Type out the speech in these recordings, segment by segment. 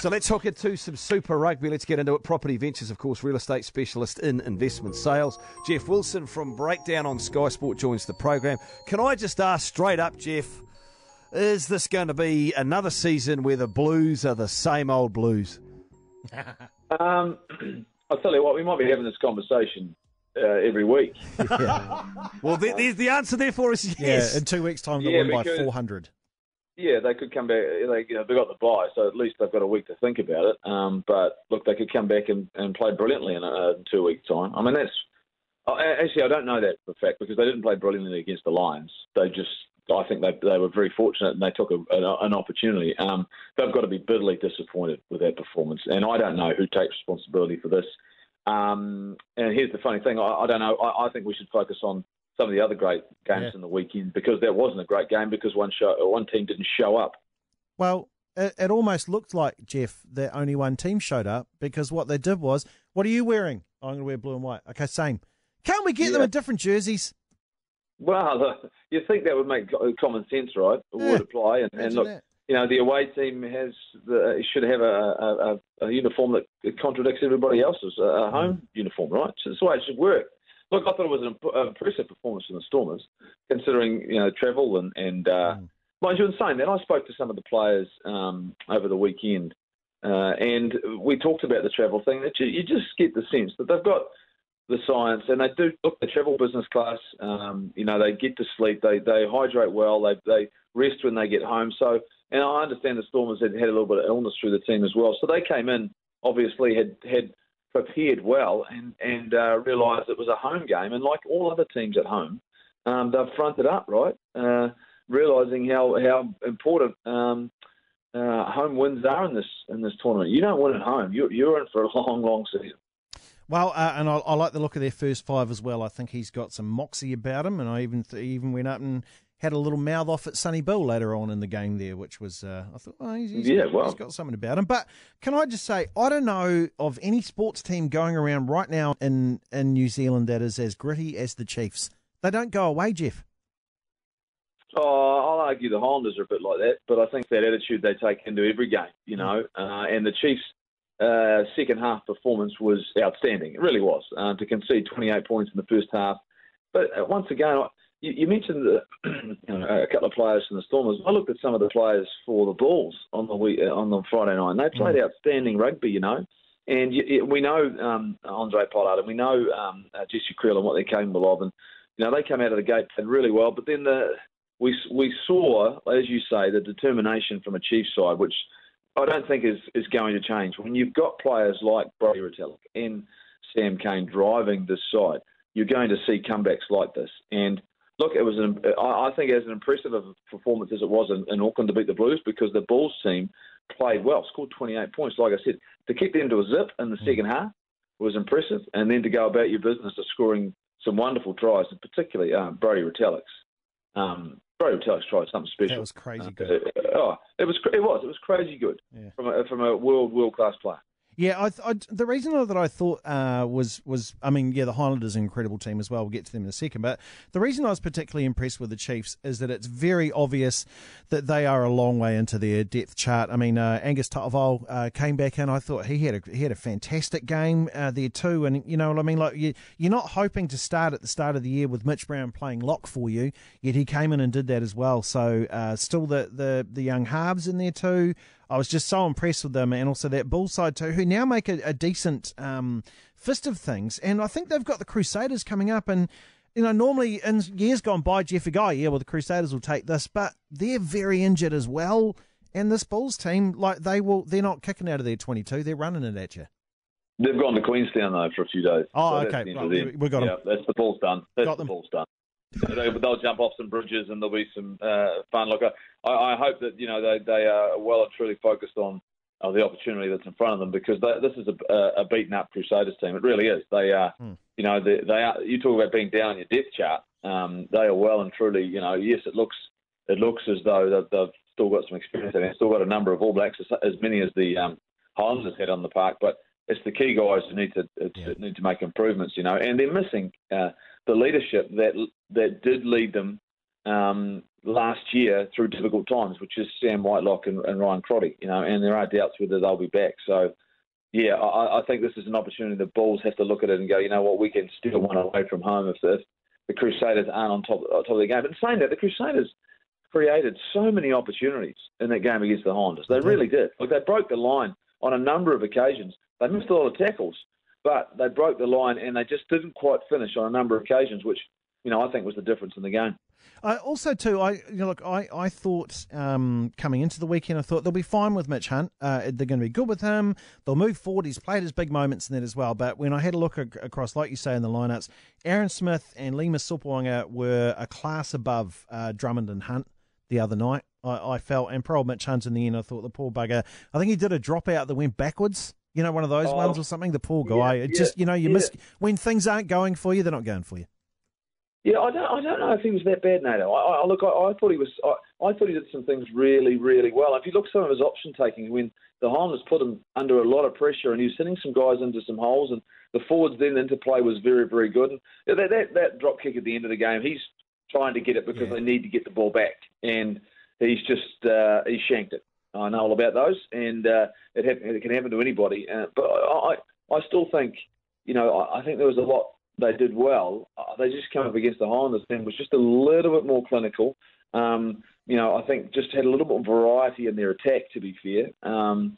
So let's hook it to some Super Rugby. Let's get into it. Property Ventures, of course, real estate specialist in investment sales. Jeff Wilson from Breakdown on Sky Sport joins the program. Can I just ask straight up, Jeff, is this going to be another season where the Blues are the same old Blues? I'll tell you what, we might be having this conversation every week. Yeah. Well, the answer therefore is yes. Yeah, in 2 weeks' time, they'll win by 400. Yeah, they could come back. They got the bye, so at least they've got a week to think about it. But look, they could come back and play brilliantly in 2 weeks' time. I mean, actually I don't know that for a fact because they didn't play brilliantly against the Lions. I think they were very fortunate and they took an opportunity. They've got to be bitterly disappointed with that performance, and I don't know who takes responsibility for this. And here's the funny thing: I don't know. I think we should focus on some of the other great games in the weekend because that wasn't a great game because one team didn't show up. Well, it almost looked like, Jeff, that only one team showed up because what they did was, what are you wearing? Oh, I'm going to wear blue and white. Okay, same. Can't we get them in different jerseys? Well, you'd think that would make common sense, right? It would apply. And look, you know, the away team should have a uniform that contradicts everybody else's, a home uniform, right? So that's the way it should work. Look, I thought it was an impressive performance from the Stormers, considering, you know, travel and mind you, in saying that, I spoke to some of the players over the weekend, and we talked about the travel thing. That you just get the sense that they've got the science, and they do look. They travel business class. You know, they get to sleep. They hydrate well. They rest when they get home. So, and I understand the Stormers had a little bit of illness through the team as well. So they came in, obviously had prepared well and realised it was a home game. And like all other teams at home, they've fronted up, right? Realising how important home wins are in this tournament. You don't win at home. You're in for a long, long season. Well, and I like the look of their first five as well. I think he's got some moxie about him, and I even went up and had a little mouth off at Sonny Bill later on in the game there, which was, I thought, well, he's got something about him. But can I just say, I don't know of any sports team going around right now in New Zealand that is as gritty as the Chiefs. They don't go away, Jeff. Oh, I'll argue the Hollanders are a bit like that, but I think that attitude they take into every game, you know, and the Chiefs' second half performance was outstanding. It really was, to concede 28 points in the first half. But once again, you mentioned a couple of players from the Stormers. I looked at some of the players for the Bulls on the Friday night. And they played outstanding rugby, you know. And we know Andre Pollard and we know Jesse Creel and what they're capable of. And you know they came out of the gate and really well. But then we saw, as you say, the determination from a Chiefs side, which I don't think is going to change. When you've got players like Brodie Retallick and Sam Kane driving this side, you're going to see comebacks like this. And look, it was I think as an impressive of a performance as it was in Auckland to beat the Blues because the Bulls team played well, scored 28 points. Like I said, to keep them to a zip in the second half was impressive, and then to go about your business of scoring some wonderful tries, and particularly Brodie Retallick's. Brodie Retallick's try is something special. That was crazy good. It was crazy good from a world-class player. Yeah, the reason that I thought was the Highlanders are an incredible team as well. We'll get to them in a second. But the reason I was particularly impressed with the Chiefs is that it's very obvious that they are a long way into their depth chart. I mean, Angus Tavatvao came back in. I thought he had a fantastic game there too. And you know what I mean? Like you're not hoping to start at the start of the year with Mitch Brown playing lock for you, yet he came in and did that as well. So still the young halves in there too. I was just so impressed with them, and also that Bull side too, who now make a decent fist of things. And I think they've got the Crusaders coming up, and you know normally in years gone by, Jeff would go, yeah, well the Crusaders will take this, but they're very injured as well. And this Bulls team, like they're not kicking out of their 22; they're running it at you. They've gone to Queenstown though for a few days. Oh, so okay, right. We got them. That's the Bulls done. Bulls done. They'll jump off some bridges and there'll be some fun. Look, I hope that you know they are well and truly focused on the opportunity that's in front of them because this is a beaten up Crusaders team. It really is. They are, you know, they are. You talk about being down your depth chart. They are well and truly, you know. Yes, it looks as though they've still got some experience and they've still got a number of All Blacks, as many as the Highlanders had on the park. But it's the key guys who need to make improvements, you know, and they're missing the leadership that did lead them last year through difficult times, which is Sam Whitelock and Ryan Crotty, you know, and there are doubts whether they'll be back. So, yeah, I think this is an opportunity the Bulls have to look at it and go, you know what, we can steal one away from home if the Crusaders aren't on top of their game. But saying that, the Crusaders created so many opportunities in that game against the Highlanders. They really did. Like, they broke the line on a number of occasions. They missed a lot of tackles, but they broke the line and they just didn't quite finish on a number of occasions, which, you know, I think was the difference in the game. I thought coming into the weekend, I thought they'll be fine with Mitch Hunt. They're going to be good with him. They'll move forward. He's played his big moments in that as well. But when I had a look across, like you say, in the lineups, Aaron Smith and Lima Sopoanga were a class above Drummond and Hunt the other night, I felt. And poor old Mitch Hunt in the end, I thought the poor bugger. I think he did a dropout that went backwards. You know, one of those ones or something. The poor guy. Miss when things aren't going for you, they're not going for you. Yeah, I don't know if he was that bad, Nato. I thought he was. I thought he did some things really, really well. If you look at some of his option taking, when the Highlanders put him under a lot of pressure, and he was sending some guys into some holes, and the forwards then interplay was very, very good. And that drop kick at the end of the game, he's trying to get it because they need to get the ball back, and he's just he shanked it. I know all about those, and it can happen to anybody. But I still think, you know, I think there was a lot. They did well. They just came up against the Highlanders and was just a little bit more clinical. You know, I think just had a little bit of variety in their attack, to be fair, and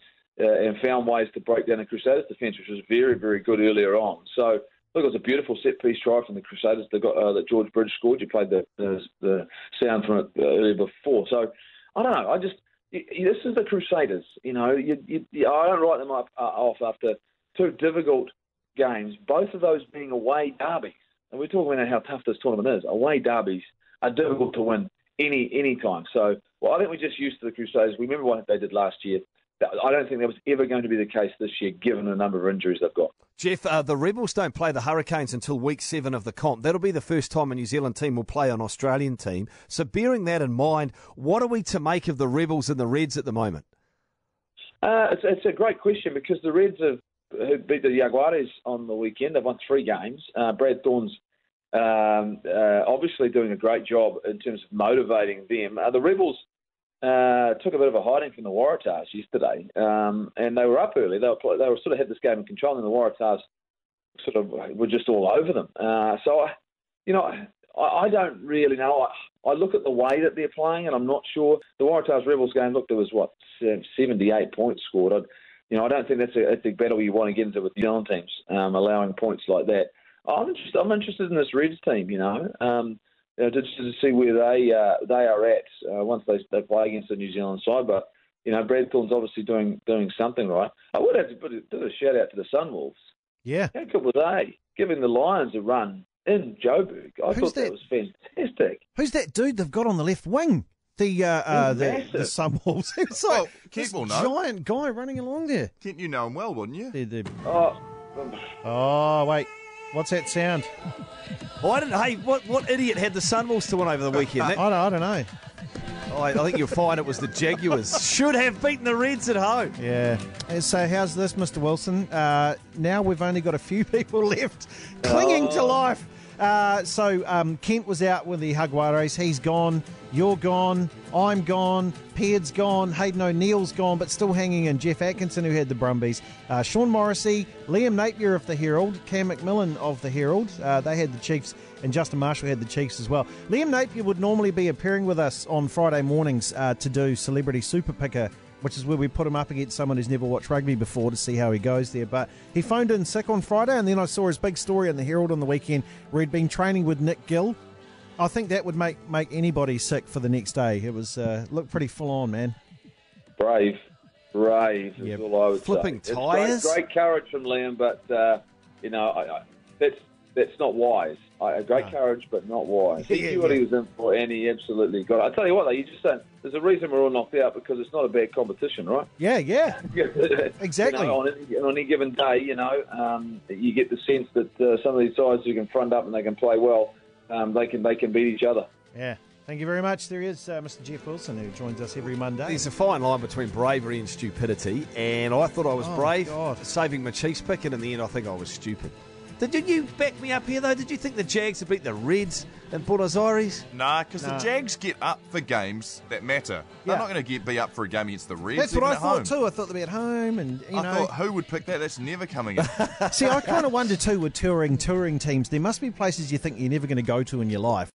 found ways to break down the Crusaders' defence, which was very, very good earlier on. So, look, it was a beautiful set-piece try from the Crusaders that George Bridge scored. You played the sound from it earlier before. So, I don't know. This is the Crusaders, you know. I don't write them off after two difficult games, both of those being away derbies. And we're talking about how tough this tournament is. Away derbies are difficult to win any time. So, I think we're just used to the Crusaders. We remember what they did last year. I don't think that was ever going to be the case this year, given the number of injuries they've got. Jeff, the Rebels don't play the Hurricanes until week 7 of the comp. That'll be the first time a New Zealand team will play an Australian team. So bearing that in mind, what are we to make of the Rebels and the Reds at the moment? It's a great question because the Reds who beat the Jaguares on the weekend. They've won 3 games. Brad Thorne's obviously doing a great job in terms of motivating them. The Rebels took a bit of a hiding from the Waratahs yesterday, and they were up early. They were sort of had this game in control, and the Waratahs sort of were just all over them. I don't really know. I look at the way that they're playing, and I'm not sure. The Waratahs-Rebels game, look, there was, 78 points scored. I don't think that's a battle you want to get into with New Zealand teams, allowing points like that. I'm interested in this Reds team, you know, just to see where they are at once they play against the New Zealand side. But, you know, Brad Thorne's obviously doing something right. I would have to put a shout-out to the Sunwolves. Yeah. How good were they? Giving the Lions a run in Joburg. I thought that was fantastic. Who's that dude they've got on the left wing? The Sunwolves. It's like this giant guy running along there. Kent, you know him well, wouldn't you? Oh, wait. What's that sound? What idiot had the Sunwolves to win over the weekend? I don't know. I think you'll find it was the Jaguars. Should have beaten the Reds at home. Yeah. So how's this, Mr. Wilson? Now we've only got a few people left clinging to life. Kent was out with the Jaguares. He's gone. You're gone. I'm gone. Peard's gone. Hayden O'Neill's gone, but still hanging in. Jeff Atkinson, who had the Brumbies. Sean Morrissey, Liam Napier of the Herald, Cam McMillan of the Herald. They had the Chiefs, and Justin Marshall had the Chiefs as well. Liam Napier would normally be appearing with us on Friday mornings to do Celebrity Super Picker, which is where we put him up against someone who's never watched rugby before to see how he goes there. But he phoned in sick on Friday, and then I saw his big story in the Herald on the weekend where he'd been training with Nick Gill. I think that would make anybody sick for the next day. It was looked pretty full on, man. Brave is all I would flipping say. Flipping tyres. Great courage from Liam, but, that's not wise. Great courage, but not wise. He knew what he was in for, and he absolutely got it. I tell you what, though, you just don't. There's a reason we're all knocked out because it's not a bad competition, right? Yeah, exactly. You know, on any given day, you know, you get the sense that some of these sides who can front up and they can play well, they can beat each other. Yeah. Thank you very much. There is Mr. Jeff Wilson, who joins us every Monday. There's a fine line between bravery and stupidity, and I thought I was brave, saving my Chiefs pick, and in the end, I think I was stupid. Did you back me up here, though? Did you think the Jags would beat the Reds in Buenos Aires? Nah, because the Jags get up for games that matter. They're not going to be up for a game against the Reds. That's what I thought, too. I thought they'd be at home. And I thought, who would pick that? That's never coming up. See, I kind of wonder, too, with touring teams, there must be places you think you're never going to go to in your life.